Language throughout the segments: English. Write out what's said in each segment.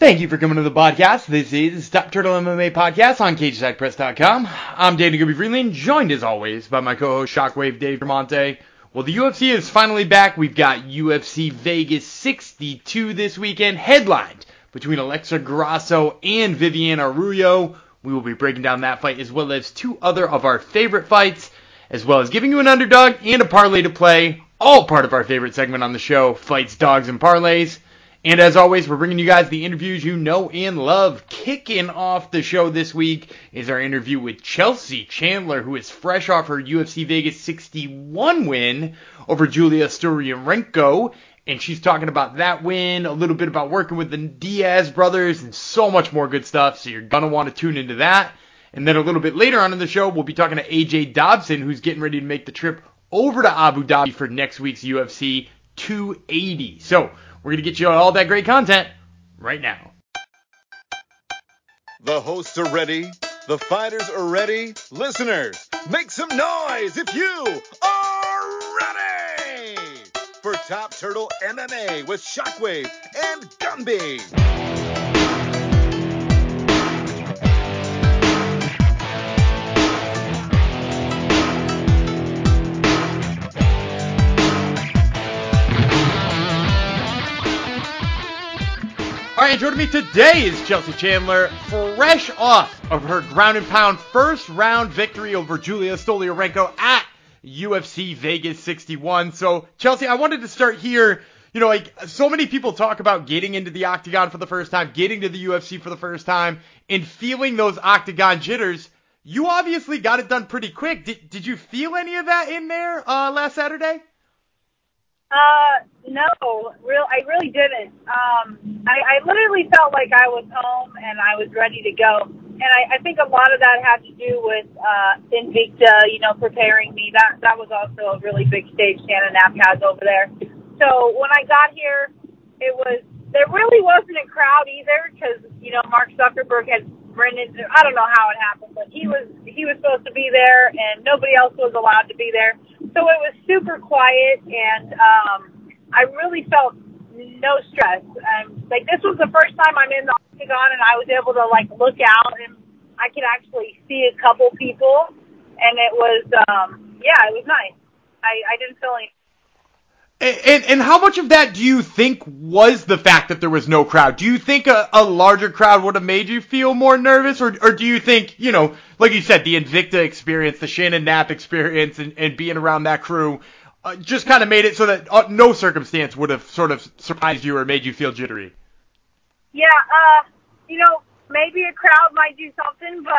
Thank you for coming to the podcast. This is Top Turtle MMA Podcast on CageSidePress.com. I'm Danny Gooden-Vreeland, joined as always by my co-host Shockwave Dave Bramante. Well, the UFC is finally back. We've got UFC Vegas 62 this weekend, headlined between Alexa Grasso and Viviane Araújo. We will be breaking down that fight as well as two other of our favorite fights, as well as giving you an underdog and a parlay to play, all part of our favorite segment on the show, Fights, Dogs, and Parlays. And as always, we're bringing you guys the interviews you know and love. Kicking off the show this week is our interview with Chelsea Chandler, who is fresh off her UFC Vegas 61 win over Julia Stoliarenko. And she's talking about that win, a little bit about working with the Diaz brothers, and so much more good stuff. So you're going to want to tune into that. And then a little bit later on in the show, we'll be talking to AJ Dobson, who's getting ready to make the trip over to Abu Dhabi for next week's UFC 280. So we're going to get you all that great content right now. The hosts are ready. The fighters are ready. Listeners, make some noise if you are ready for Top Turtle MMA with Shockwave and Gumby. And joining me today is Chelsea Chandler, fresh off of her ground and pound first round victory over Julia Stoliarenko at UFC Vegas 61. So, Chelsea, I wanted to start here. You know, like so many people talk about getting into the octagon for the first time, getting to the UFC for the first time, and feeling those octagon jitters. You obviously got it done pretty quick. Did you feel any of that in there last Saturday? No, I really didn't. I literally felt like I was home and I was ready to go. And I think a lot of that had to do with Invicta, you know, preparing me. That was also a really big stage Shannon Knapp has over there. So when I got here, there really wasn't a crowd either because, you know, Mark Zuckerberg had rented, I don't know how it happened, but he was supposed to be there and nobody else was allowed to be there. So it was super quiet, and I really felt no stress. Like, this was the first time I'm in the octagon, and I was able to, like, look out, and I could actually see a couple people, and it was, it was nice. I didn't feel anything. And how much of that do you think was the fact that there was no crowd? Do you think a larger crowd would have made you feel more nervous? Or do you think, you know, like you said, the Invicta experience, the Shannon Knapp experience, and being around that crew just kind of made it so that no circumstance would have sort of surprised you or made you feel jittery? Yeah, you know, maybe a crowd might do something, but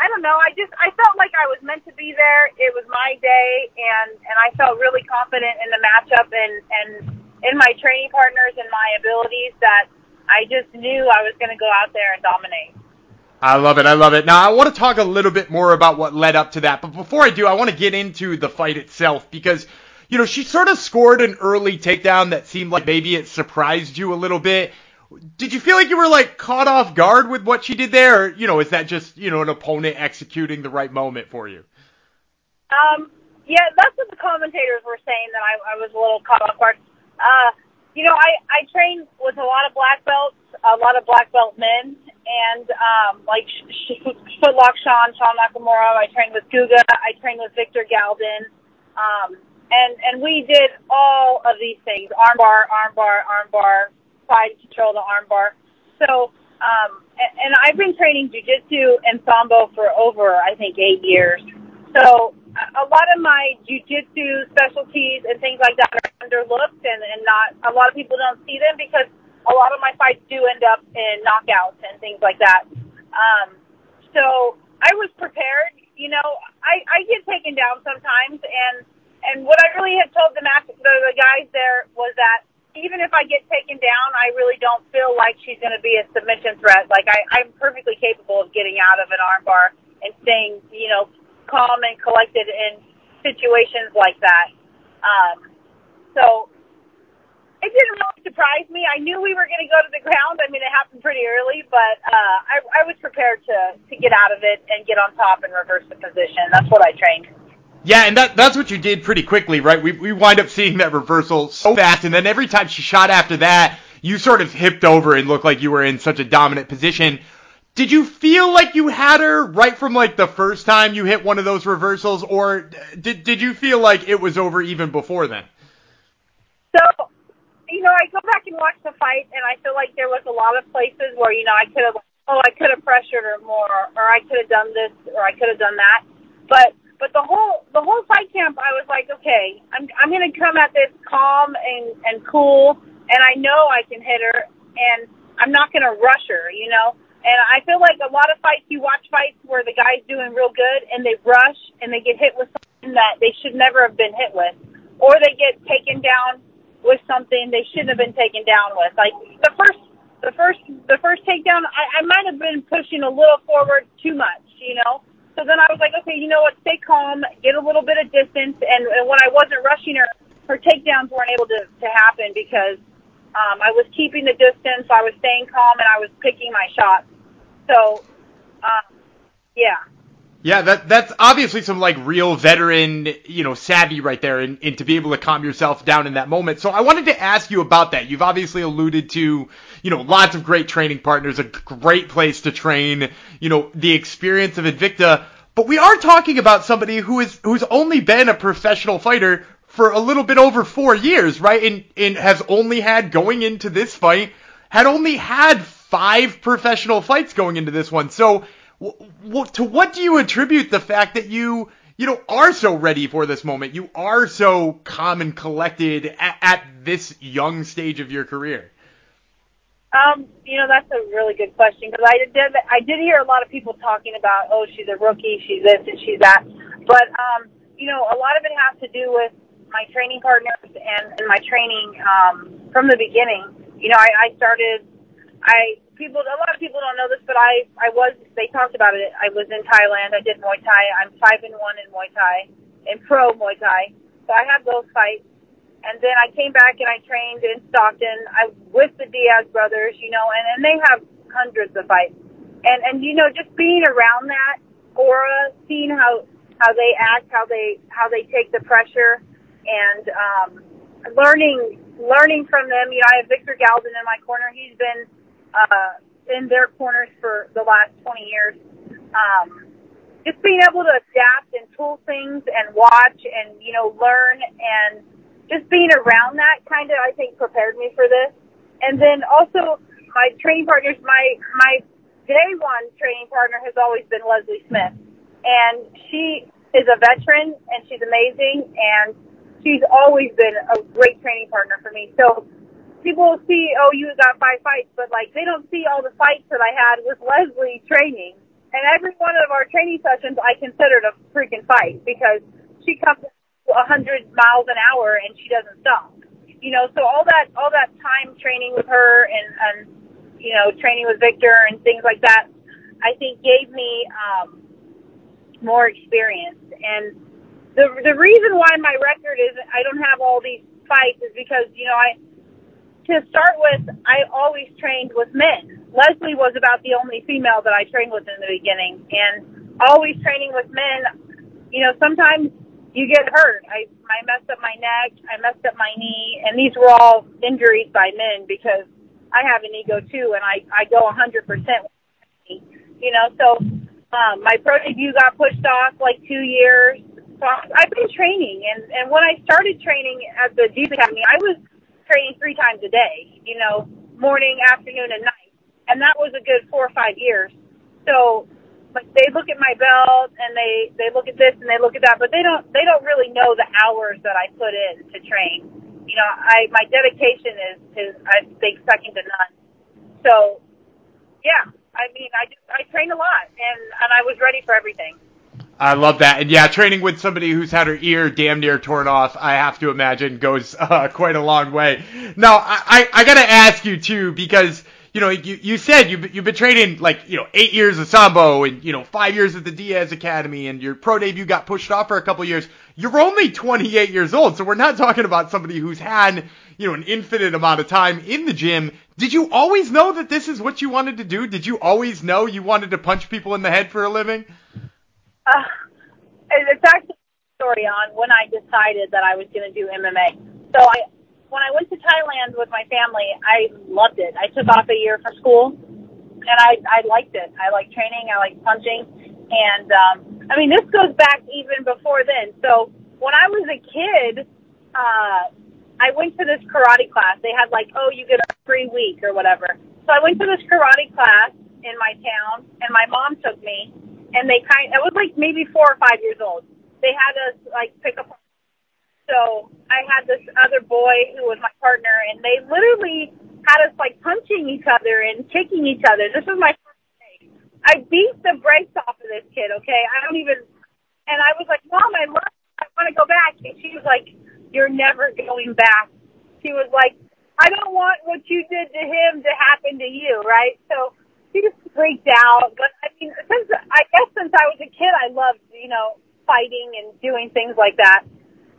I don't know. I felt like I was meant to be there. It was my day, and I felt really confident in the matchup and in my training partners and my abilities that I just knew I was going to go out there and dominate. I love it. I love it. Now, I want to talk a little bit more about what led up to that. But before I do, I want to get into the fight itself because, you know, she sort of scored an early takedown that seemed like maybe it surprised you a little bit. Did you feel like you were, like, caught off guard with what she did there? Or, you know, is that just, you know, an opponent executing the right moment for you? Yeah, that's what the commentators were saying, that I was a little caught off guard. You know, I trained with a lot of black belts, a lot of black belt men, and, like, Footlock Sean Nakamura, I trained with Guga, I trained with Victor Galvin, and we did all of these things, armbar, side control, the armbar. So, and I've been training jiu-jitsu and sambo for over, I think, 8 years. So a lot of my jiu-jitsu specialties and things like that are underlooked and not, a lot of people don't see them because a lot of my fights do end up in knockouts and things like that. So I was prepared. You know, I get taken down sometimes, and what I really had told the guys there was that even if I get taken down, I really don't feel like she's going to be a submission threat. Like, I'm perfectly capable of getting out of an armbar and staying, you know, calm and collected in situations like that. So it didn't really surprise me. I knew we were going to go to the ground. I mean, it happened pretty early, but I was prepared to get out of it and get on top and reverse the position. That's what I trained. Yeah, and that's what you did pretty quickly, right? We wind up seeing that reversal so fast, and then every time she shot after that, you sort of hipped over and looked like you were in such a dominant position. Did you feel like you had her right from, like, the first time you hit one of those reversals, or did you feel like it was over even before then? So, you know, I go back and watch the fight, and I feel like there was a lot of places where, you know, I could have, I could have pressured her more, or I could have done this, or I could have done that. But the whole fight camp, I was like, okay, I'm going to come at this calm and cool, and I know I can hit her, and I'm not going to rush her, you know? And I feel like a lot of fights, you watch fights where the guy's doing real good, and they rush, and they get hit with something that they should never have been hit with. Or they get taken down with something they shouldn't have been taken down with. Like, the first takedown, I might have been pushing a little forward too much, you know? So then I was like, okay, you know what, stay calm, get a little bit of distance, and when I wasn't rushing her, her takedowns weren't able to happen because I was keeping the distance, I was staying calm, and I was picking my shots. So, yeah. Yeah, that's obviously some, like, real veteran, you know, savvy right there, and to be able to calm yourself down in that moment. So I wanted to ask you about that. You've obviously alluded to, you know, lots of great training partners, a great place to train, you know, the experience of Invicta. But we are talking about somebody who's only been a professional fighter for a little bit over 4 years, right? And has only had, going into this fight, had only had 5 professional fights going into this one. So to what do you attribute the fact that you are so ready for this moment? You are so calm and collected at this young stage of your career? You know, that's a really good question, because I did hear a lot of people talking about, oh, she's a rookie, she's this and she's that. But, you know, a lot of it has to do with my training partners and my training from the beginning. You know, a lot of people don't know this, but they talked about it. I was in Thailand. I did Muay Thai. I'm 5-1 in Muay Thai, in pro Muay Thai. So I had those fights. And then I came back and I trained in Stockton with the Diaz brothers, you know, and they have hundreds of fights. And, you know, just being around that aura, seeing how they act, how they take the pressure, and learning from them. You know, I have Victor Galvin in my corner. He's been in their corners for the last 20 years. Just being able to adapt and tool things and watch and, you know, learn, and just being around that kind of, I think, prepared me for this. And then also my training partners, my day one training partner has always been Leslie Smith. And she is a veteran, and she's amazing, and she's always been a great training partner for me. So people see, oh, you got 5 fights, but, like, they don't see all the fights that I had with Leslie training. And every one of our training sessions I considered a freaking fight, because she comes 100 miles an hour and she doesn't stop. You know, so all that time training with her and you know, training with Victor and things like that, I think gave me more experience. And the reason why my record is I don't have all these fights is because, you know, to start with, I always trained with men. Leslie was about the only female that I trained with in the beginning, and always training with men, you know, sometimes you get hurt. I messed up my neck, I messed up my knee, and these were all injuries by men, because I have an ego too, and I go 100%, you know. So my pro debut got pushed off like 2 years. So I've been training, and when I started training at the Duke Academy, I was training 3 times a day, you know, morning, afternoon, and night, and that was a good 4 or 5 years. So, like, they look at my belt, and they look at this, and they look at that, but they don't really know the hours that I put in to train. You know, my dedication is I think second to none. So, yeah, I mean, I trained a lot, and I was ready for everything. I love that. And yeah, training with somebody who's had her ear damn near torn off, I have to imagine, goes quite a long way. Now, I got to ask you, too, because, you know, you said you've been training, like, you know, 8 years of Sambo and, you know, 5 years at the Diaz Academy, and your pro debut got pushed off for a couple of years. You're only 28 years old, so we're not talking about somebody who's had, you know, an infinite amount of time in the gym. Did you always know that this is what you wanted to do? Did you always know you wanted to punch people in the head for a living? It's actually a story on when I decided that I was going to do MMA. So I when I went to Thailand with my family, I loved it. I took off a year from school, and I liked it. I like training. I like punching. And, I mean, this goes back even before then. So when I was a kid, I went to this karate class. They had like, oh, you get a free week or whatever. So I went to this karate class in my town, and my mom took me, and I was like maybe 4 or 5 years old. They had us like pick up. So I had this other boy who was my partner, and they literally had us like punching each other and kicking each other. This was my first day. I beat the brakes off of this kid, okay? And I was like, Mom, I love it. I want to go back. And she was like, you're never going back. She was like, I don't want what you did to him to happen to you, right? So she just freaked out. But I mean, since I was a kid, I loved, you know, fighting and doing things like that.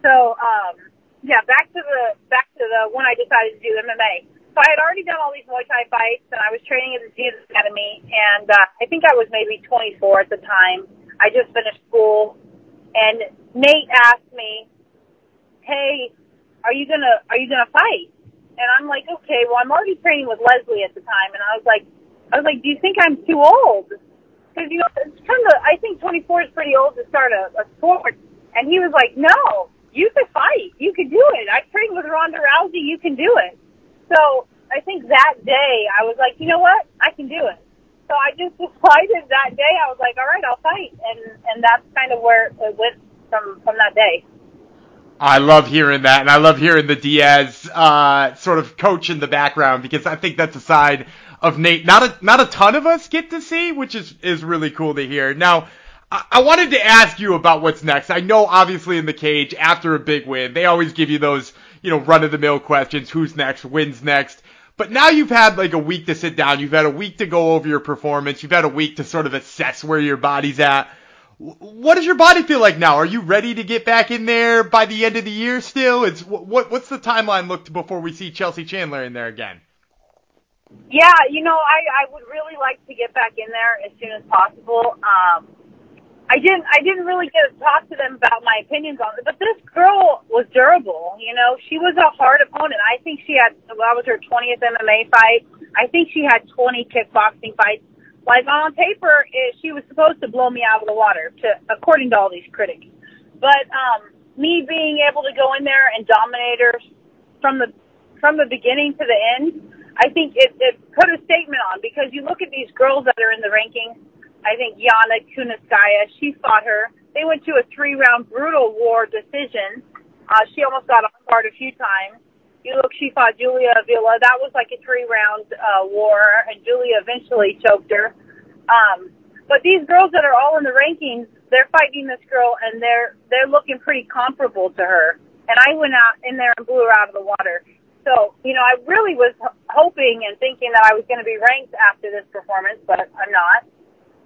So, yeah, back to the when I decided to do MMA. So I had already done all these Muay Thai fights, and I was training at the Diaz Academy, and I think I was maybe 24 at the time. I just finished school, and Nate asked me, hey, are you gonna fight? And I'm like, okay, well, I'm already training with Leslie at the time, and I was like, do you think I'm too old? Because, you know, it's kind of, I think 24 is pretty old to start a sport. And he was like, no. You could fight. You could do it. I trained with Ronda Rousey. You can do it. So I think that day I was like, you know what? I can do it. So I just decided that day. I was like, all right, I'll fight. And that's kind of where it went from that day. I love hearing that. And I love hearing the Diaz sort of coach in the background, because I think that's a side of Nate not a ton of us get to see, which is really cool to hear. Now, I wanted to ask you about what's next. I know, obviously, in the cage, after a big win, they always give you those, you know, run-of-the-mill questions, who's next, wins next. But now you've had, like, a week to sit down. You've had a week to go over your performance. You've had a week to sort of assess where your body's at. What does your body feel like now? Are you ready to get back in there by the end of the year still? What's the timeline look before we see Chelsea Chandler in there again? Yeah, you know, I would really like to get back in there as soon as possible. I didn't really get to talk to them about my opinions on it, but this girl was durable. You know, she was a hard opponent. I think she had, well, that was her 20th MMA fight. I think she had 20 kickboxing fights. Like, on paper, she was supposed to blow me out of the water, according to all these critics. But me being able to go in there and dominate her from the beginning to the end, I think it put a statement on, because you look at these girls that are in the rankings. I think Yana Kuniskaya, she fought her. They went to a 3-round brutal war decision. She almost got armbarred a few times. You look, she fought Julia Avila. That was like a 3-round war, and Julia eventually choked her. But these girls that are all in the rankings, they're fighting this girl, and they're looking pretty comparable to her. And I went out in there and blew her out of the water. So, you know, I really was hoping and thinking that I was going to be ranked after this performance, but I'm not.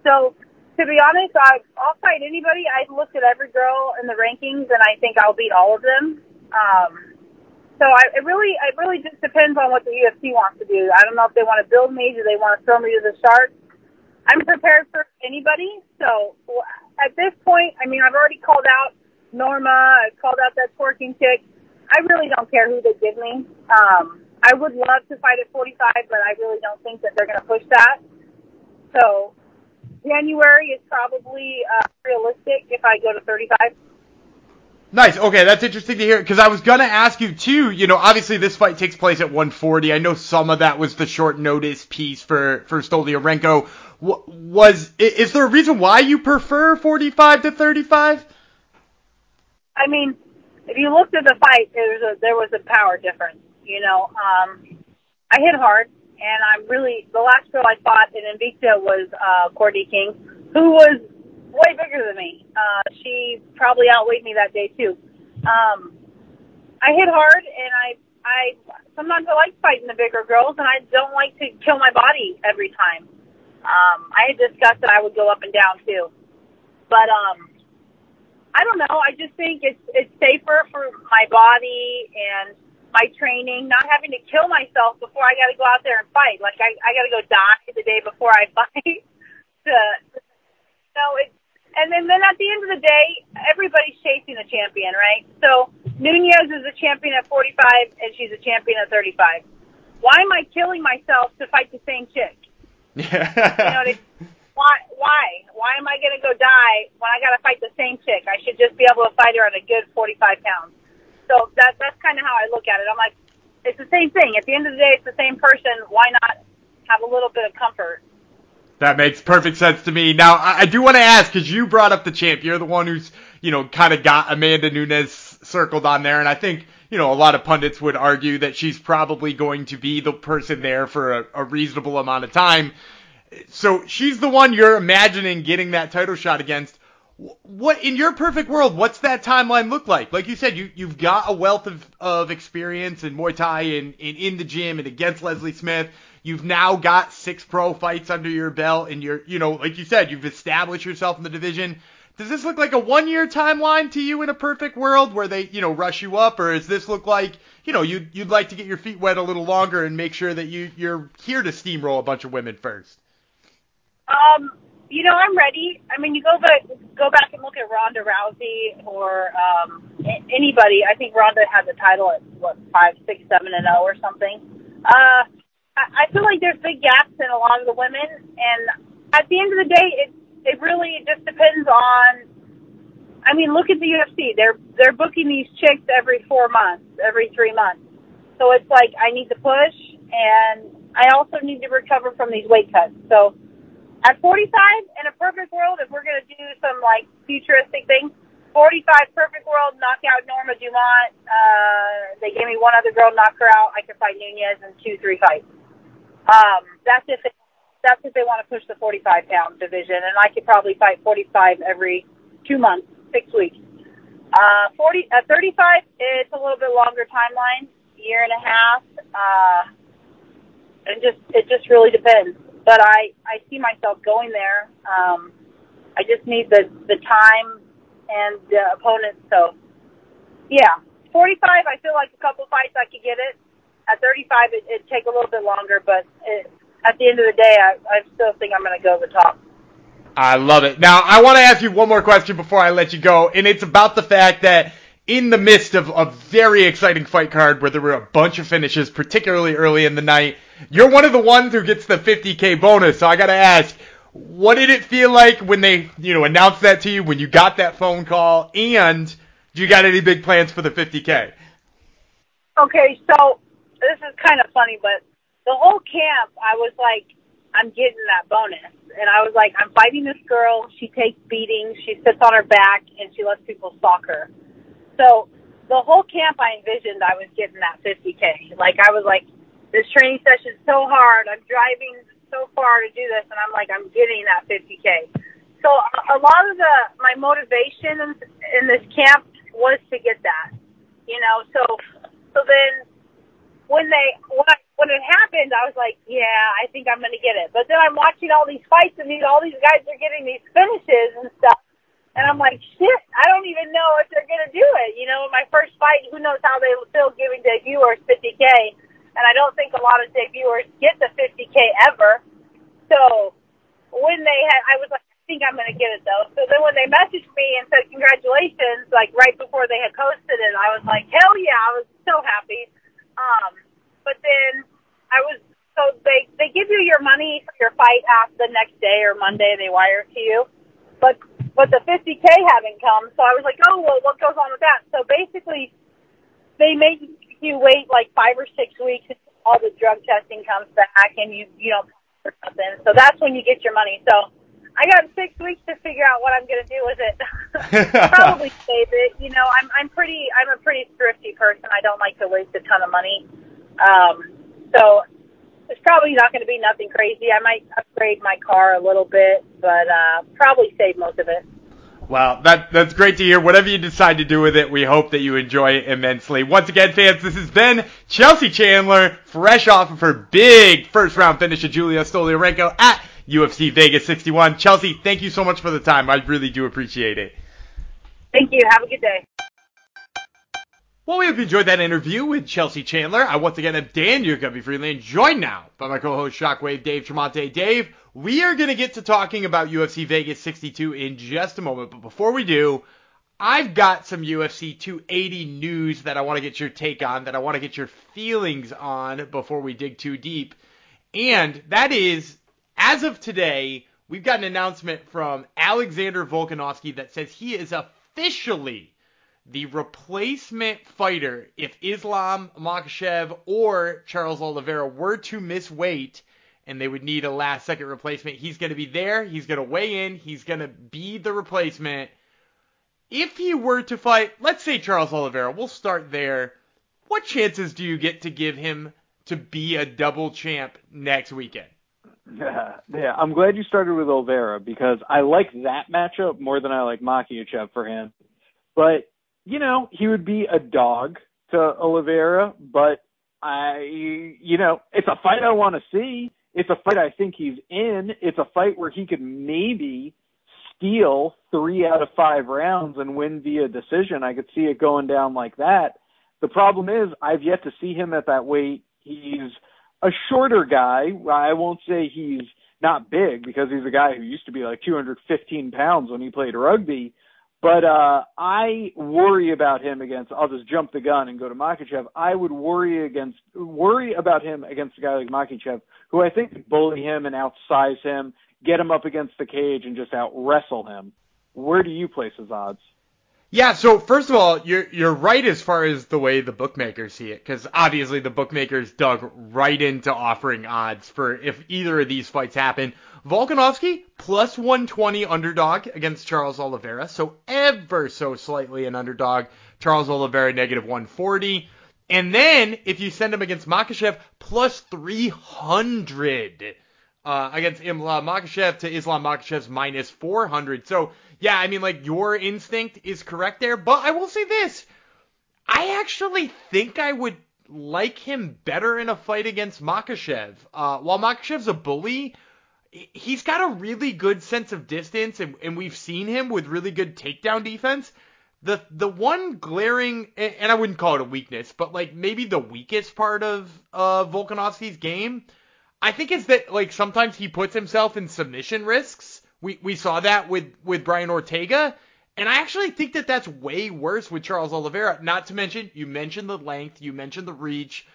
So, to be honest, I'll fight anybody. I've looked at every girl in the rankings, and I think I'll beat all of them. So it really just depends on what the UFC wants to do. I don't know if they want to build me. Do they want to throw me to the sharks? I'm prepared for anybody. So, at this point, I mean, I've already called out Norma. I've called out that twerking chick. I really don't care who they give me. I would love to fight at 45, but I really don't think that they're going to push that. So, January is probably realistic if I go to 35. Nice. Okay, that's interesting to hear, because I was going to ask you, too, you know, obviously this fight takes place at 140. I know some of that was the short notice piece for Stoliarenko. Is there a reason why you prefer 45 to 35? I mean, if you looked at the fight, there was a power difference, you know. I hit hard. And I'm really, the last girl I fought in Invicta was Cordy King, who was way bigger than me. She probably outweighed me that day, too. I hit hard, and I sometimes I like fighting the bigger girls, and I don't like to kill my body every time. I had discussed that I would go up and down, too. But I don't know. I just think it's safer for my body and my training, not having to kill myself before I got to go out there and fight. Like, I got to go die the day before I fight. So, And then at the end of the day, everybody's chasing the champion, right? So Nunes is a champion at 45, and she's a champion at 35. Why am I killing myself to fight the same chick? Yeah. You know, why am I going to go die when I got to fight the same chick? I should just be able to fight her at a good 45 pounds. So that's kind of how I look at it. I'm like, it's the same thing. At the end of the day, it's the same person. Why not have a little bit of comfort? That makes perfect sense to me. Now, I do want to ask, because you brought up the champ. You're the one who's, you know, kind of got Amanda Nunes circled on there. And I think, you know, a lot of pundits would argue that she's probably going to be the person there for a reasonable amount of time. So she's the one you're imagining getting that title shot against. What, in your perfect world, what's that timeline look like? Like you said, you've got a wealth of experience in Muay Thai and in the gym and against Leslie Smith. You've now got 6 pro fights under your belt, and you're, you know, like you said, you've established yourself in the division. Does this look like a 1-year timeline to you in a perfect world where they, you know, rush you up, or does this look like, you know, you'd like to get your feet wet a little longer and make sure that you're here to steamroll a bunch of women first? You know, I'm ready. I mean, you go back and look at Ronda Rousey or anybody. I think Ronda had the title at, what, 5, 6, 7-0 or something. I feel like there's big gaps in a lot of the women. And at the end of the day, it really just depends on, I mean, look at the UFC. They're booking these chicks every 4 months, every 3 months. So it's like I need to push, and I also need to recover from these weight cuts. So at 45, in a perfect world, if we're going to do some, like, futuristic things, 45, perfect world, knock out Norma Dumont. They gave me one other girl, knock her out. I could fight Nunes in 2-3 fights. That's if they want to push the 45-pound division, and I could probably fight 45 every 2 months, 6 weeks. 35, it's a little bit longer timeline, 1.5 years. It just really depends. But I see myself going there. I just need the time and the opponents. So, yeah, 45, I feel like a couple fights I could get it. At 35, it'd take a little bit longer. But at the end of the day, I still think I'm going to go to the top. I love it. Now, I want to ask you one more question before I let you go. And it's about the fact that in the midst of a very exciting fight card where there were a bunch of finishes, particularly early in the night, you're one of the ones who gets the $50,000 bonus. So I got to ask, what did it feel like when they, you know, announced that to you, when you got that phone call, and do you got any big plans for the $50,000? Okay, so this is kind of funny, but the whole camp, I was like, I'm getting that bonus. And I was like, I'm fighting this girl. She takes beatings. She sits on her back, and she lets people stalk her. So the whole camp, I envisioned I was getting that $50,000. Like, I was like, this training session's so hard. I'm driving so far to do this, and I'm like, I'm getting that $50,000. So a lot of my motivation in this camp was to get that, you know. So then when it happened, I was like, yeah, I think I'm going to get it. But then I'm watching all these fights, and all these guys are getting these finishes and stuff. And I'm like, shit, I don't even know if they're going to do it. You know, in my first fight, who knows how they will feel giving debuters $50,000. And I don't think a lot of debuters get the $50,000 ever. So when they had, I was like, I think I'm going to get it, though. So then when they messaged me and said, congratulations, like right before they had posted it, I was like, hell yeah, I was so happy. But then they give you your money for your fight after the next day or Monday, they wire it to you. But the $50,000 haven't come, so I was like, oh, well, what goes on with that? So basically, they make you wait like 5 or 6 weeks until all the drug testing comes back, and you don't pay for something. So that's when you get your money. So I got 6 weeks to figure out what I'm going to do with it. Probably save it. You know, I'm a pretty thrifty person. I don't like to waste a ton of money. So it's probably not going to be nothing crazy. I might upgrade my car a little bit, but probably save most of it. Wow, that's great to hear. Whatever you decide to do with it, we hope that you enjoy it immensely. Once again, fans, this has been Chelsea Chandler, fresh off of her big first-round finish of Julia Stoliarenko at UFC Vegas 61. Chelsea, thank you so much for the time. I really do appreciate it. Thank you. Have a good day. Well, we hope you enjoyed that interview with Chelsea Chandler. I once again am Daniel Gooden-Vreeland, joined now by my co-host Shockwave Dave Bramante. Dave, we are going to get to talking about UFC Vegas 62 in just a moment, but before we do, I've got some UFC 280 news that I want to get your take on, that I want to get your feelings on before we dig too deep, and that is, as of today, we've got an announcement from Alexander Volkanovski that says he is officially the replacement fighter if Islam Makhachev or Charles Oliveira were to miss weight and they would need a last-second replacement. He's going to be there. He's going to weigh in. He's going to be the replacement. If he were to fight, let's say Charles Oliveira, we'll start there. What chances do you get to give him to be a double champ next weekend? Yeah, I'm glad you started with Oliveira because I like that matchup more than I like Makhachev for him. But you know, he would be a dog to Oliveira, but it's a fight I want to see. It's a fight I think he's in. It's a fight where he could maybe steal 3 out of 5 rounds and win via decision. I could see it going down like that. The problem is I've yet to see him at that weight. He's a shorter guy. I won't say he's not big because he's a guy who used to be like 215 pounds when he played rugby. But I worry about him against – I'll just jump the gun and go to Makhachev. I would worry about him against a guy like Makhachev, who I think could bully him and outsize him, get him up against the cage and just out-wrestle him. Where do you place his odds? Yeah, so first of all, you're right as far as the way the bookmakers see it, because obviously the bookmakers dug right into offering odds for if either of these fights happen. Volkanovski, plus 120 underdog against Charles Oliveira, so ever so slightly an underdog. Charles Oliveira, negative 140. And then, if you send him against Makhachev, plus 300 against Imla Makhachev to Islam Makhachev's minus 400. So, yeah, I mean, like, your instinct is correct there. But I will say this. I actually think I would like him better in a fight against Makhachev. While Makhachev's a bully, he's got a really good sense of distance, and we've seen him with really good takedown defense. The one glaring, and I wouldn't call it a weakness, but, like, maybe the weakest part of Volkanovski's game, I think it's that, like, sometimes he puts himself in submission risks. We saw that with Brian Ortega. And I actually think that that's way worse with Charles Oliveira. Not to mention, you mentioned the length, you mentioned the reach.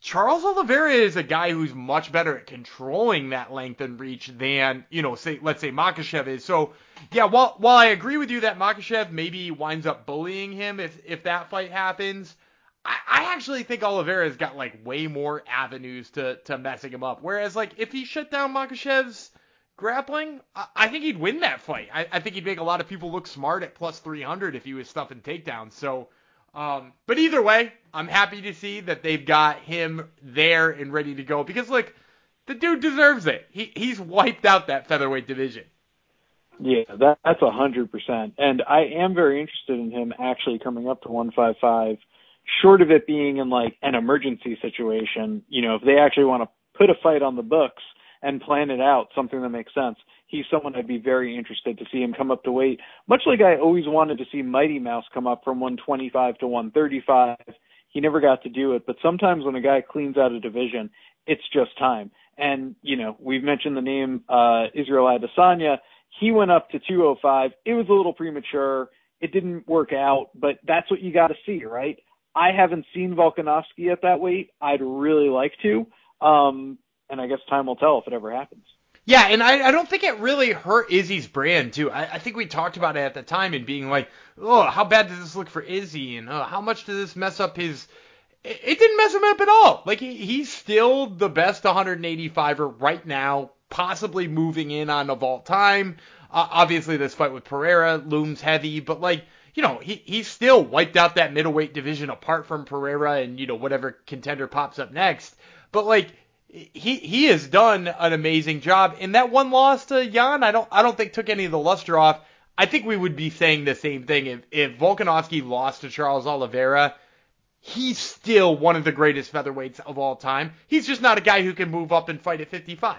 Charles Oliveira is a guy who's much better at controlling that length and reach than, you know, let's say Makhachev is. So, yeah, while I agree with you that Makhachev maybe winds up bullying him if that fight happens, I actually think Oliveira's got, like, way more avenues to messing him up. Whereas, like, if he shut down Makhachev's grappling, I think he'd win that fight. I think he'd make a lot of people look smart at plus 300 if he was stuffing takedowns. So, but either way, I'm happy to see that they've got him there and ready to go. Because, like, the dude deserves it. He's wiped out that featherweight division. Yeah, that's 100%. And I am very interested in him actually coming up to 155. Short of it being in, like, an emergency situation, you know, if they actually want to put a fight on the books and plan it out, something that makes sense, he's someone I'd be very interested to see him come up to weight, much like I always wanted to see Mighty Mouse come up from 125 to 135. He never got to do it, but sometimes when a guy cleans out a division, it's just time. And, you know, we've mentioned the name Israel Adesanya. He went up to 205. It was a little premature. It didn't work out, but that's what you got to see, right? I haven't seen Volkanovski at that weight. I'd really like to. And I guess time will tell if it ever happens. Yeah, and I don't think it really hurt Izzy's brand, too. I think we talked about it at the time and being like, oh, how bad does this look for Izzy? And how much does this mess up his – it didn't mess him up at all. Like, he's still the best 185er right now, possibly moving in on of all time. Obviously, this fight with Pereira looms heavy, but, like, you know, he's still wiped out that middleweight division apart from Pereira and, you know, whatever contender pops up next. But, like, he has done an amazing job. And that one loss to Jan, I don't think took any of the luster off. I think we would be saying the same thing if Volkanovski lost to Charles Oliveira. He's still one of the greatest featherweights of all time. He's just not a guy who can move up and fight at 55.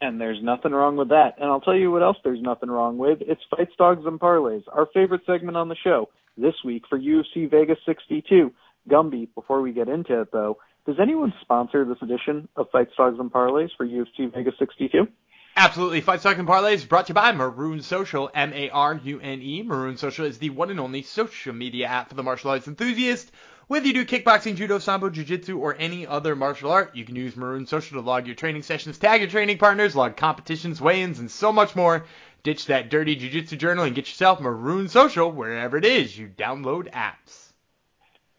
And there's nothing wrong with that. And I'll tell you what else there's nothing wrong with. It's Fights, Dogs, and Parlays, our favorite segment on the show. this week for UFC Vegas 62. Gumby, before we get into it, though, does anyone sponsor this edition of Fight Stocks and Parlays for UFC Vegas 62? Absolutely. Fight Stocks and Parlays brought to you by Maroon Social, M-A-R-U-N-E. Maroon Social is the one and only social media app for the martial arts enthusiast. Whether you do kickboxing, judo, sambo, jiu-jitsu, or any other martial art, you can use Maroon Social to log your training sessions, tag your training partners, log competitions, weigh-ins, and so much more. Ditch that dirty jiu-jitsu journal and get yourself Maroon Social wherever it is you download apps.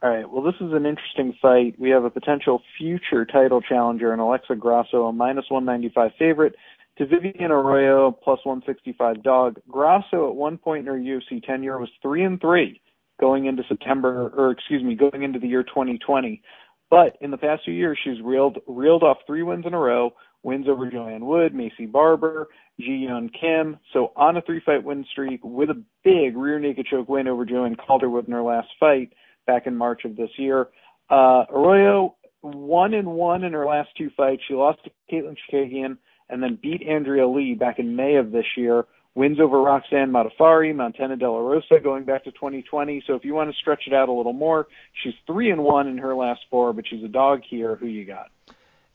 All right, well, this is an interesting fight. We have a potential future title challenger in Alexa Grasso, a minus 195 favorite, to Viviane Araújo, plus 165 dog. Grasso, at one point in her UFC tenure, was 3-3 going into the year 2020. But in the past few years, she's reeled off 3 wins in a row, wins over Joanne Wood, Macy Barber, Ji Yeon Kim. So on a 3-fight win streak with a big rear naked choke win over Joanne Calderwood in her last fight back in March of this year. Arroyo, 1-1 in her last 2 fights. She lost to Caitlin Chikagian and then beat Andrea Lee back in May of this year. Wins over Roxanne Modafari, Montana De La Rosa going back to 2020. So if you want to stretch it out a little more, she's 3-1 in her last 4, but she's a dog here. Who you got?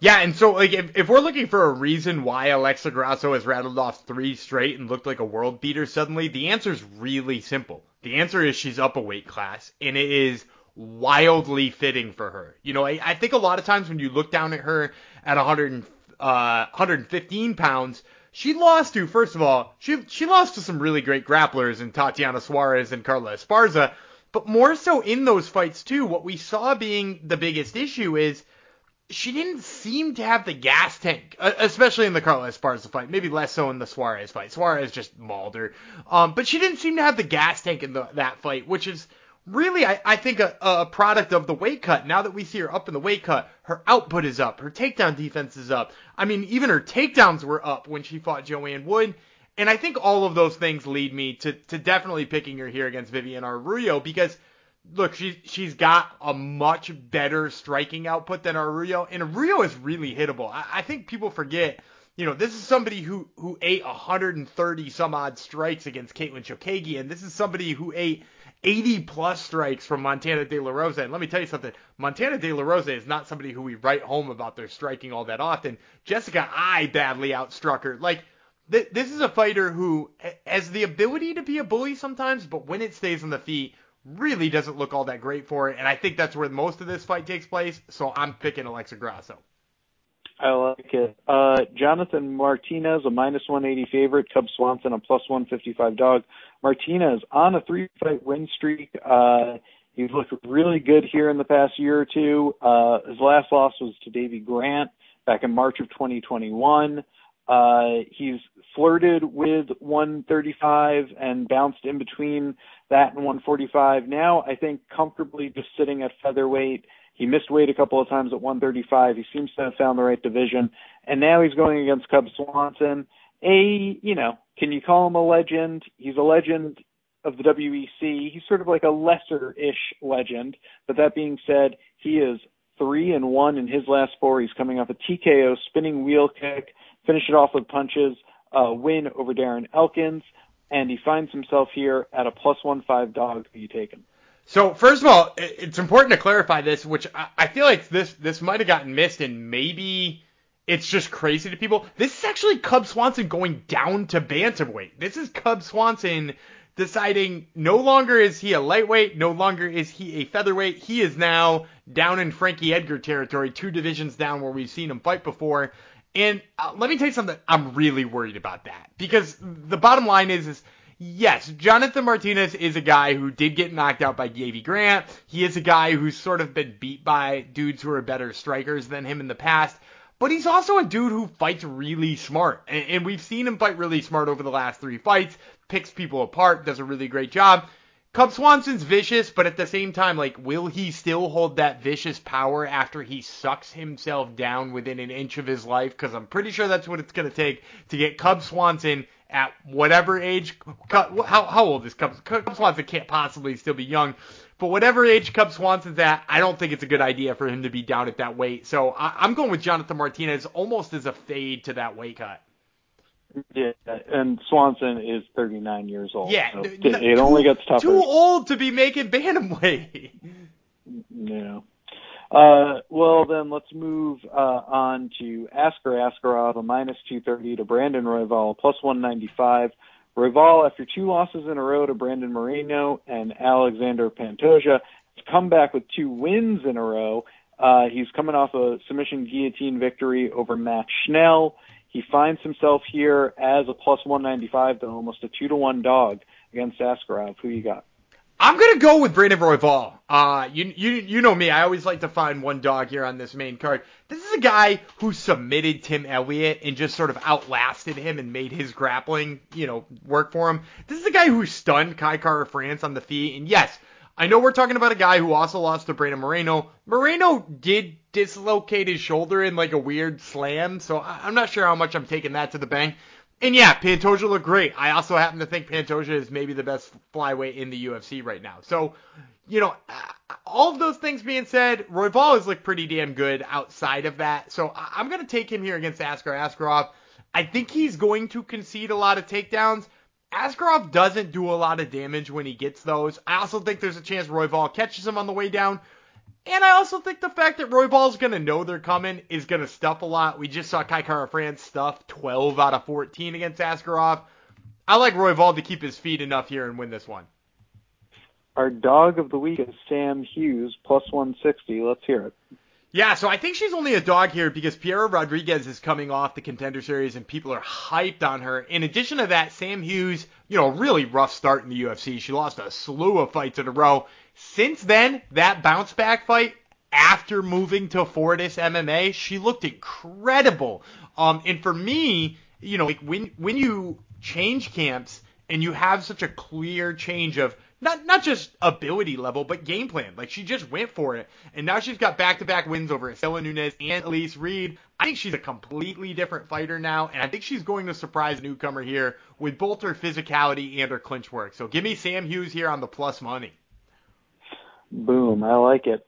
Yeah, and so like if we're looking for a reason why Alexa Grasso has rattled off 3 straight and looked like a world beater suddenly, the answer is really simple. The answer is she's up a weight class, and it is wildly fitting for her. You know, I think a lot of times when you look down at her at 115 pounds, she lost to, first of all, she lost to some really great grapplers in Tatiana Suarez and Carla Esparza, but more so in those fights too, what we saw being the biggest issue is she didn't seem to have the gas tank, especially in the Carla Esparza fight. Maybe less so in the Suarez fight. Suarez just mauled her. But she didn't seem to have the gas tank in that fight, which is really, I think, a product of the weight cut. Now that we see her up in the weight cut, her output is up. Her takedown defense is up. I mean, even her takedowns were up when she fought Joanne Wood. And I think all of those things lead me to definitely picking her here against Viviane Araújo because, look, she's got a much better striking output than Arroyo, and Arroyo is really hittable. I think people forget, you know, this is somebody who ate 130 some odd strikes against Caitlin Chikagian, and this is somebody who ate 80 plus strikes from Montana De La Rosa. And let me tell you something, Montana De La Rosa is not somebody who we write home about their striking all that often. Jessica I badly outstruck her. Like, this is a fighter who has the ability to be a bully sometimes, but when it stays on the feet, really doesn't look all that great for it, and I think that's where most of this fight takes place, so I'm picking Alexa Grasso. I like it. Jonathan Martinez, a minus 180 favorite, Cub Swanson, a plus 155 dog. Martinez on a 3-fight win streak. He's looked really good here in the past year or two. His last loss was to Davy Grant back in March of 2021. He's flirted with 135 and bounced in between that and 145. Now, I think comfortably just sitting at featherweight. He missed weight a couple of times at 135. He seems to have found the right division. And now he's going against Cub Swanson. Can you call him a legend? He's a legend of the WEC. He's sort of like a lesser-ish legend. But that being said, he is 3-1 in his last 4. He's coming off a TKO, spinning wheel kick, finish it off with punches, win over Darren Elkins, and he finds himself here at a plus 1.5 dog. Who you taking? So, first of all, it's important to clarify this, which I feel like this might have gotten missed, and maybe it's just crazy to people. This is actually Cub Swanson going down to bantamweight. This is Cub Swanson deciding no longer is he a lightweight, no longer is he a featherweight. He is now down in Frankie Edgar territory, 2 divisions down where we've seen him fight before. And let me tell you something, I'm really worried about that. Because the bottom line is yes, Jonathan Martinez is a guy who did get knocked out by Davy Grant. He is a guy who's sort of been beat by dudes who are better strikers than him in the past. But he's also a dude who fights really smart. And we've seen him fight really smart over the last 3 fights. Picks people apart, does a really great job. Cub Swanson's vicious, but at the same time, like, will he still hold that vicious power after he sucks himself down within an inch of his life? Because I'm pretty sure that's what it's going to take to get Cub Swanson at whatever age. How old is Cub? Cub Swanson can't possibly still be young. But whatever age Cub Swanson's at, I don't think it's a good idea for him to be down at that weight. So I'm going with Jonathan Martinez almost as a fade to that weight cut. Yeah, and Swanson is 39 years old. Yeah, so it only gets tougher. Too old to be making bantamweight. Yeah. Well, then let's move on to Askar Askarov, a -230 to Brandon Royval, +195. Royval, after two losses in a row to Brandon Moreno and Alexander Pantoja, has come back with two wins in a row. He's coming off a submission guillotine victory over Matt Schnell. He finds himself here as a +195 to almost a 2-to-1 dog against Askarov. Who you got? I'm going to go with Brandon Royval. You know me. I always like to find one dog here on this main card. This is a guy who submitted Tim Elliott and just sort of outlasted him and made his grappling, work for him. This is a guy who stunned Kai Kara France on the feet. And yes, I know we're talking about a guy who also lost to Brandon Moreno. Moreno did dislocate his shoulder in like a weird slam, so I'm not sure how much I'm taking that to the bank. And yeah, Pantoja looked great. I also happen to think Pantoja is maybe the best flyweight in the UFC right now. So, all of those things being said, Royval has looked pretty damn good outside of that. So I'm going to take him here against Askar Askarov. I think he's going to concede a lot of takedowns. Askarov doesn't do a lot of damage when he gets those. I also think there's a chance Royval catches him on the way down. And I also think the fact that Royval's going to know they're coming is going to stuff a lot. We just saw Kai Kara France stuff 12 out of 14 against Askarov. I like Royval to keep his feet enough here and win this one. Our dog of the week is Sam Hughes, +160. Let's hear it. Yeah, so I think she's only a dog here because Piera Rodriguez is coming off the Contender Series and people are hyped on her. In addition to that, Sam Hughes, really rough start in the UFC. She lost a slew of fights in a row. Since then, that bounce back fight after moving to Fortis MMA, she looked incredible. And for me, when you change camps and you have such a clear change of not just ability level, but game plan. Like, she just went for it. And now she's got back-to-back wins over Estela Nunes and Elise Reed. I think she's a completely different fighter now, and I think she's going to surprise a newcomer here with both her physicality and her clinch work. So give me Sam Hughes here on the plus money. Boom, I like it.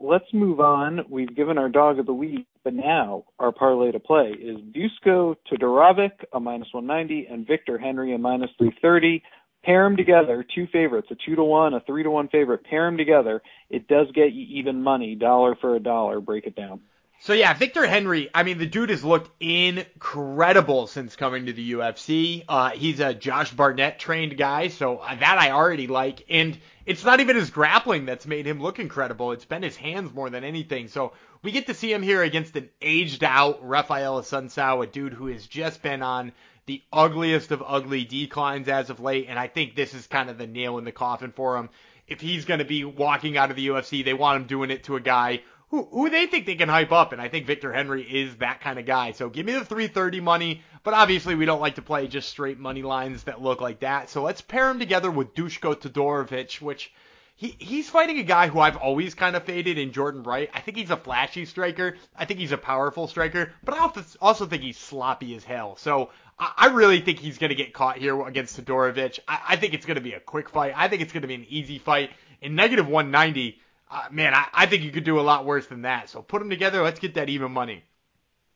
Let's move on. We've given our dog of the week, but now our parlay to play is Dusko Todorovic, a -190, and Victor Henry, a -330. Pair them together, two favorites, a 2-to-1, a 3-to-1 favorite. Pair them together. It does get you even money, dollar for a dollar. Break it down. So, yeah, Victor Henry, the dude has looked incredible since coming to the UFC. He's a Josh Barnett-trained guy, so that I already like. And it's not even his grappling that's made him look incredible. It's been his hands more than anything. So we get to see him here against an aged-out Rafael Assunção, a dude who has just been on the ugliest of ugly declines as of late, and I think this is kind of the nail in the coffin for him. If he's going to be walking out of the UFC, they want him doing it to a guy who they think they can hype up, and I think Victor Henry is that kind of guy. So give me the 330 money, but obviously we don't like to play just straight money lines that look like that. So let's pair him together with Dusko Todorovic, which he's fighting a guy who I've always kind of faded in Jordan Wright. I think he's a flashy striker. I think he's a powerful striker, but I also think he's sloppy as hell. So I really think he's going to get caught here against Todorovic. I think it's going to be a quick fight. I think it's going to be an easy fight. In -190, I think you could do a lot worse than that. So put them together. Let's get that even money.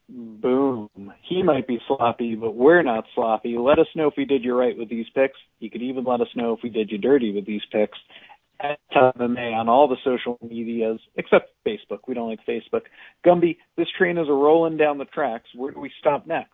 Boom. He might be sloppy, but we're not sloppy. Let us know if we did you right with these picks. You could even let us know if we did you dirty with these picks. At Top MMA on all the social medias, except Facebook. We don't like Facebook. Gumby, this train is rolling down the tracks. Where do we stop next?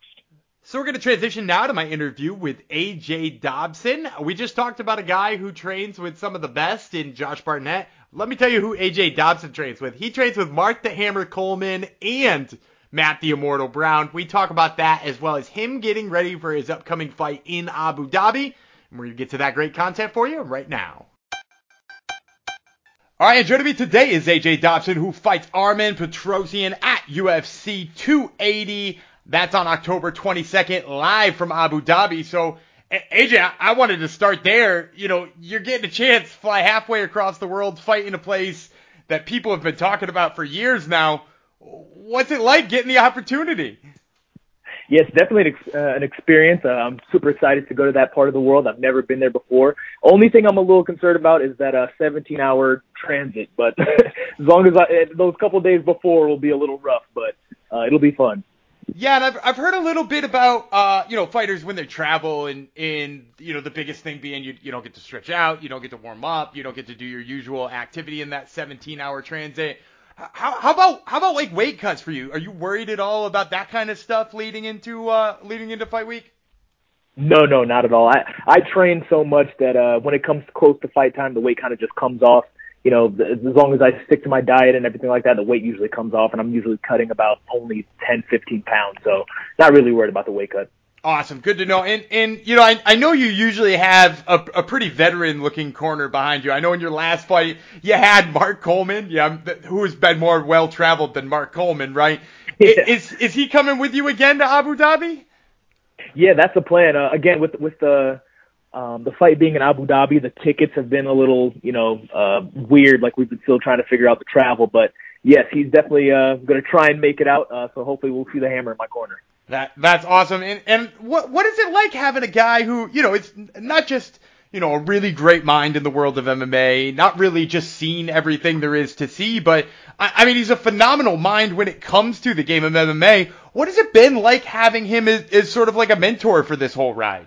So we're going to transition now to my interview with AJ Dobson. We just talked about a guy who trains with some of the best in Josh Barnett. Let me tell you who AJ Dobson trains with. He trains with Mark the Hammer Coleman and Matt the Immortal Brown. We talk about that as well as him getting ready for his upcoming fight in Abu Dhabi. And we're going to get to that great content for you right now. All right, and joining me today is AJ Dobson, who fights Armen Petrosyan at UFC 280. That's on October 22nd, live from Abu Dhabi. So, AJ, I wanted to start there. You're getting a chance to fly halfway across the world, fight in a place that people have been talking about for years now. What's it like getting the opportunity? Yes, definitely an experience. I'm super excited to go to that part of the world. I've never been there before. Only thing I'm a little concerned about is that 17-hour transit. But as long as those couple days before will be a little rough, but it'll be fun. Yeah, and I've heard a little bit about fighters when they travel, and the biggest thing being you don't get to stretch out, you don't get to warm up, you don't get to do your usual activity in that 17-hour transit. How about like weight cuts for you? Are you worried at all about that kind of stuff leading into fight week? No, not at all. I train so much that when it comes close to fight time, the weight kind of just comes off. You know, as long as I stick to my diet and everything like that, the weight usually comes off, and I'm usually cutting about only 10, 15 pounds. So not really worried about the weight cut. Awesome. Good to know. And I know you usually have a pretty veteran-looking corner behind you. I know in your last fight you had Mark Coleman, who has been more well-traveled than Mark Coleman, right? Yeah. Is he coming with you again to Abu Dhabi? Yeah, that's the plan. Again, with the fight being in Abu Dhabi, the tickets have been a little, weird. Like, we've been still trying to figure out the travel. But, yes, he's definitely going to try and make it out. So hopefully we'll see the hammer in my corner. That's awesome. And what is it like having a guy who, it's not just, a really great mind in the world of MMA, not really just seen everything there is to see, but, I mean, he's a phenomenal mind when it comes to the game of MMA. What has it been like having him as sort of like a mentor for this whole ride?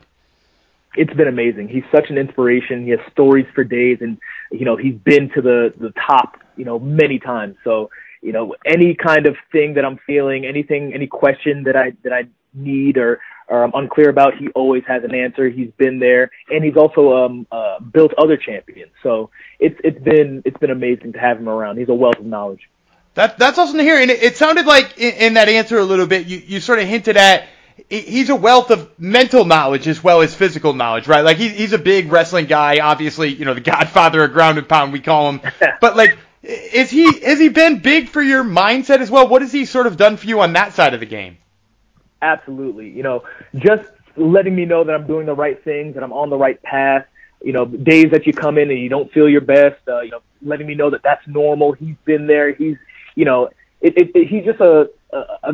It's been amazing. He's such an inspiration. He has stories for days, and, he's been to the top, many times. So, any kind of thing that I'm feeling, any question that I need or I'm unclear about, he always has an answer. He's been there, and he's also built other champions. So it's been amazing to have him around. He's a wealth of knowledge. That's awesome to hear. And it sounded like in that answer a little bit, you sort of hinted at he's a wealth of mental knowledge as well as physical knowledge, right? Like he's a big wrestling guy, obviously, the godfather of ground and pound we call him. But like, has he been big for your mindset as well? What has he sort of done for you on that side of the game? Absolutely. Just letting me know that I'm doing the right things, that I'm on the right path. Days that you come in and you don't feel your best, letting me know that that's normal. He's been there. He's, he's just a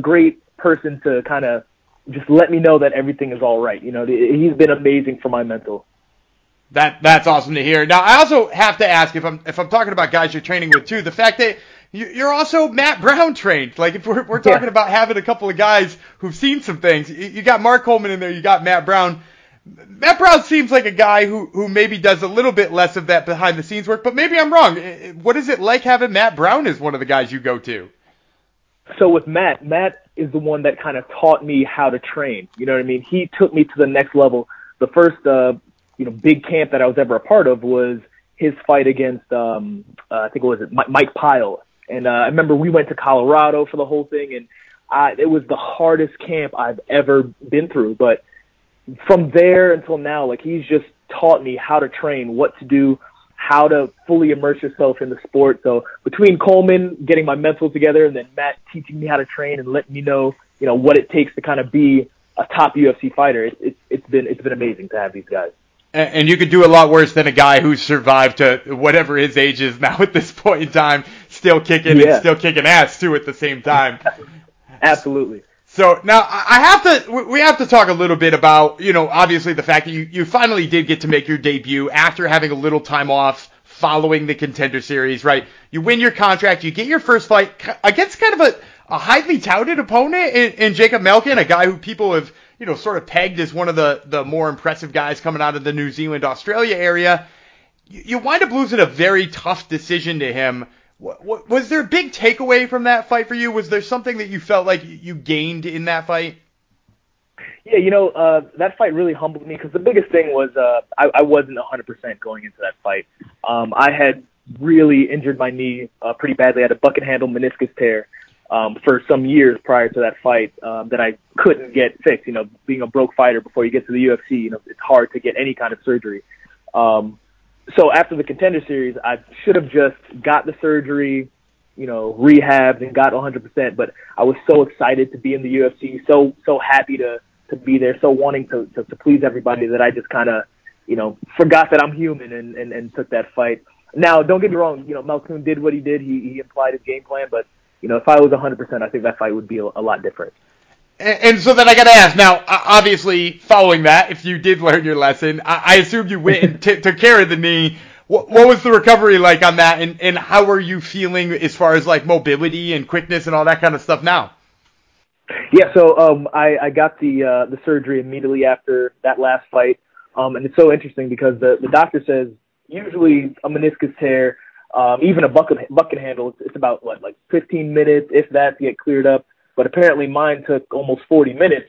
great person to kind of just let me know that everything is all right. He's been amazing for my mental. That's awesome to hear. Now, I also have to ask, if I'm talking about guys you're training with too, the fact that you're also Matt Brown trained. Like, if we're talking about having a couple of guys who've seen some things, you got Mark Coleman in there, you got Matt Brown. Matt Brown seems like a guy who maybe does a little bit less of that behind-the-scenes work, but maybe I'm wrong. What is it like having Matt Brown as one of the guys you go to? So with Matt is the one that kind of taught me how to train. You know what I mean? He took me to the next level. The first big camp that I was ever a part of was his fight against, I think it was Mike Pyle. And I remember we went to Colorado for the whole thing, and it was the hardest camp I've ever been through. But from there until now, like, he's just taught me how to train, what to do, how to fully immerse yourself in the sport. So between Coleman getting my mental together and then Matt teaching me how to train and letting me know, what it takes to kind of be a top UFC fighter, it's been amazing to have these guys. And you could do a lot worse than a guy who's survived to whatever his age is now at this point in time, still kicking and still kicking ass too at the same time. Absolutely. So now we have to talk a little bit about, obviously the fact that you finally did get to make your debut after having a little time off following the Contender Series, right? You win your contract, you get your first fight against kind of a highly touted opponent in Jacob Malkin, a guy who people have, sort of pegged as one of the more impressive guys coming out of the New Zealand, Australia area. You wind up losing a very tough decision to him. Was there a big takeaway from that fight for you? Was there something that you felt like you gained in that fight? Yeah, that fight really humbled me because the biggest thing was I wasn't 100% going into that fight. I had really injured my knee pretty badly. I had a bucket handle meniscus tear for some years prior to that fight that I couldn't get fixed. Being a broke fighter before you get to the UFC, it's hard to get any kind of surgery. So after the Contender Series, I should have just got the surgery, rehabbed and got 100%. But I was so excited to be in the UFC, so happy to be there, so wanting to please everybody that I just kind of, forgot that I'm human and took that fight. Now, don't get me wrong, Malcolm did what he did. He implied his game plan. But, if I was 100%, I think that fight would be a lot different. And so then I got to ask, now, obviously, following that, if you did learn your lesson, I assume you went and took care of the knee. What was the recovery like on that, and how are you feeling as far as, like, mobility and quickness and all that kind of stuff now? Yeah, so I got the surgery immediately after that last fight, and it's so interesting because the doctor says usually a meniscus tear, even a bucket handle, it's about like 15 minutes if that to get cleared up. But apparently mine took almost 40 minutes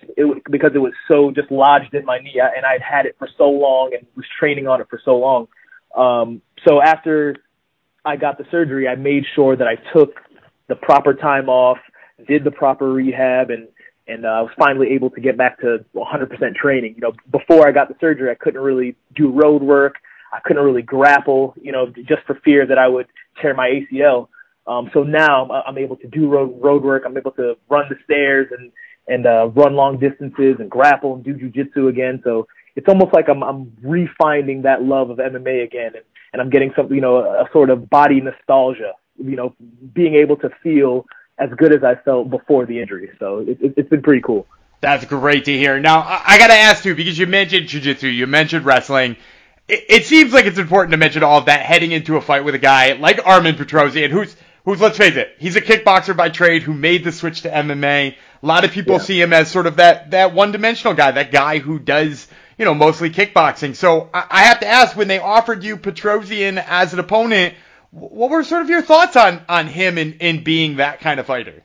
because it was so just lodged in my knee, and I'd had it for so long and was training on it for so long. So after I got the surgery, I made sure that I took the proper time off, did the proper rehab, and I was finally able to get back to 100% training. You know, before I got the surgery, I couldn't really do road work. I couldn't really grapple, you know, just for fear that I would tear my ACL. So now I'm able to do road work. I'm able to run the stairs and run long distances and grapple and do jiu-jitsu again. So it's almost like I'm refinding that love of MMA again, and I'm getting some, you know, a sort of body nostalgia, you know, being able to feel as good as I felt before the injury. So it's been pretty cool. That's great to hear. Now, I got to ask you, because you mentioned jiu-jitsu, you mentioned wrestling. It seems like it's important to mention all of that heading into a fight with a guy like Armen Petrosyan, who's, let's face it, he's a kickboxer by trade who made the switch to MMA. A lot of people see him as sort of that one-dimensional guy, that guy who does, you know, mostly kickboxing. So I have to ask, when they offered you Petrosyan as an opponent, what were sort of your thoughts on him in being that kind of fighter?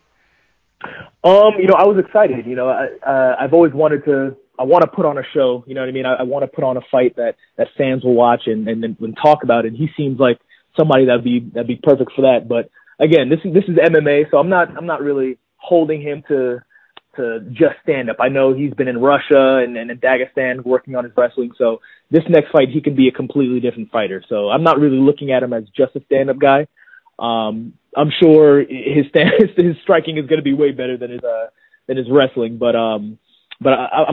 You know, I was excited. You know, I've always wanted to. I want to put on a show. You know what I mean? I want to put on a fight that fans will watch and talk about. And he seems like somebody that'd be perfect for that. But again, this is MMA, so I'm not really holding him to just stand up. I know he's been in Russia and in Dagestan working on his wrestling. So this next fight, he can be a completely different fighter. So I'm not really looking at him as just a stand-up guy. I'm sure his striking is going to be way better than his wrestling. But I'm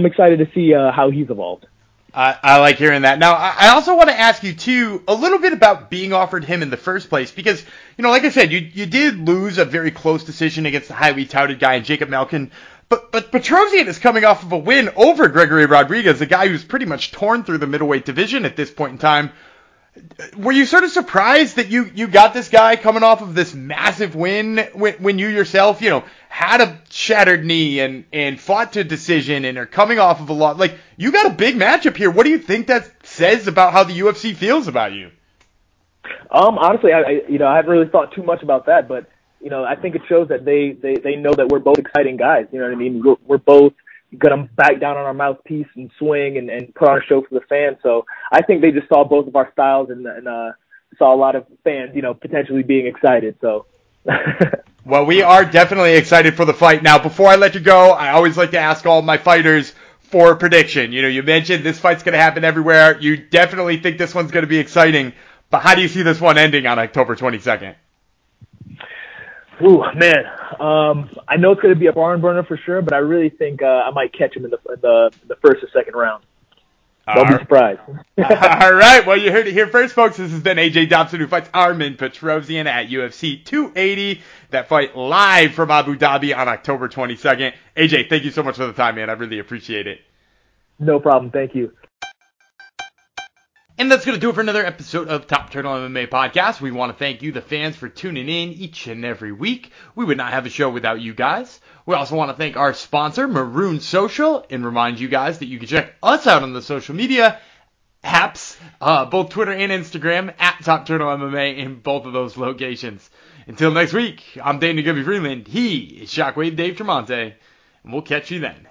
excited to see how he's evolved. I like hearing that. Now, I also want to ask you, too, a little bit about being offered him in the first place because, you know, like I said, you did lose a very close decision against the highly touted guy, Jacob Malkin. But Petrosyan is coming off of a win over Gregory Rodriguez, a guy who's pretty much torn through the middleweight division at this point in time. Were you sort of surprised that you got this guy coming off of this massive win when you yourself, you know, had a shattered knee and fought to decision and are coming off of a lot? Like, you got a big matchup here. What do you think that says about how the UFC feels about you? Honestly, I haven't really thought too much about that, but you know, I think it shows that they know that we're both exciting guys. You know what I mean? We're both going to back down on our mouthpiece and swing and put on a show for the fans. So I think they just saw both of our styles and saw a lot of fans, you know, potentially being excited. So. Well, we are definitely excited for the fight. Now, before I let you go, I always like to ask all my fighters for a prediction. You know, you mentioned this fight's going to happen everywhere. You definitely think this one's going to be exciting. But how do you see this one ending on October 22nd? Ooh, man. I know it's going to be a barn burner for sure, but I really think I might catch him in the first or second round. Don't be surprised. All right. Well, you heard it here first, folks. This has been AJ Dobson, who fights Armen Petrosyan at UFC 280. That fight live from Abu Dhabi on October 22nd. AJ, thank you so much for the time, man. I really appreciate it. No problem. Thank you. And that's going to do it for another episode of Top Turtle MMA Podcast. We want to thank you, the fans, for tuning in each and every week. We would not have a show without you guys. We also want to thank our sponsor, Maroon Social, and remind you guys that you can check us out on the social media apps, both Twitter and Instagram, at Top Turtle MMA in both of those locations. Until next week, I'm Danny Gooden-Vreeland. He is Shockwave Dave Bramante, and we'll catch you then.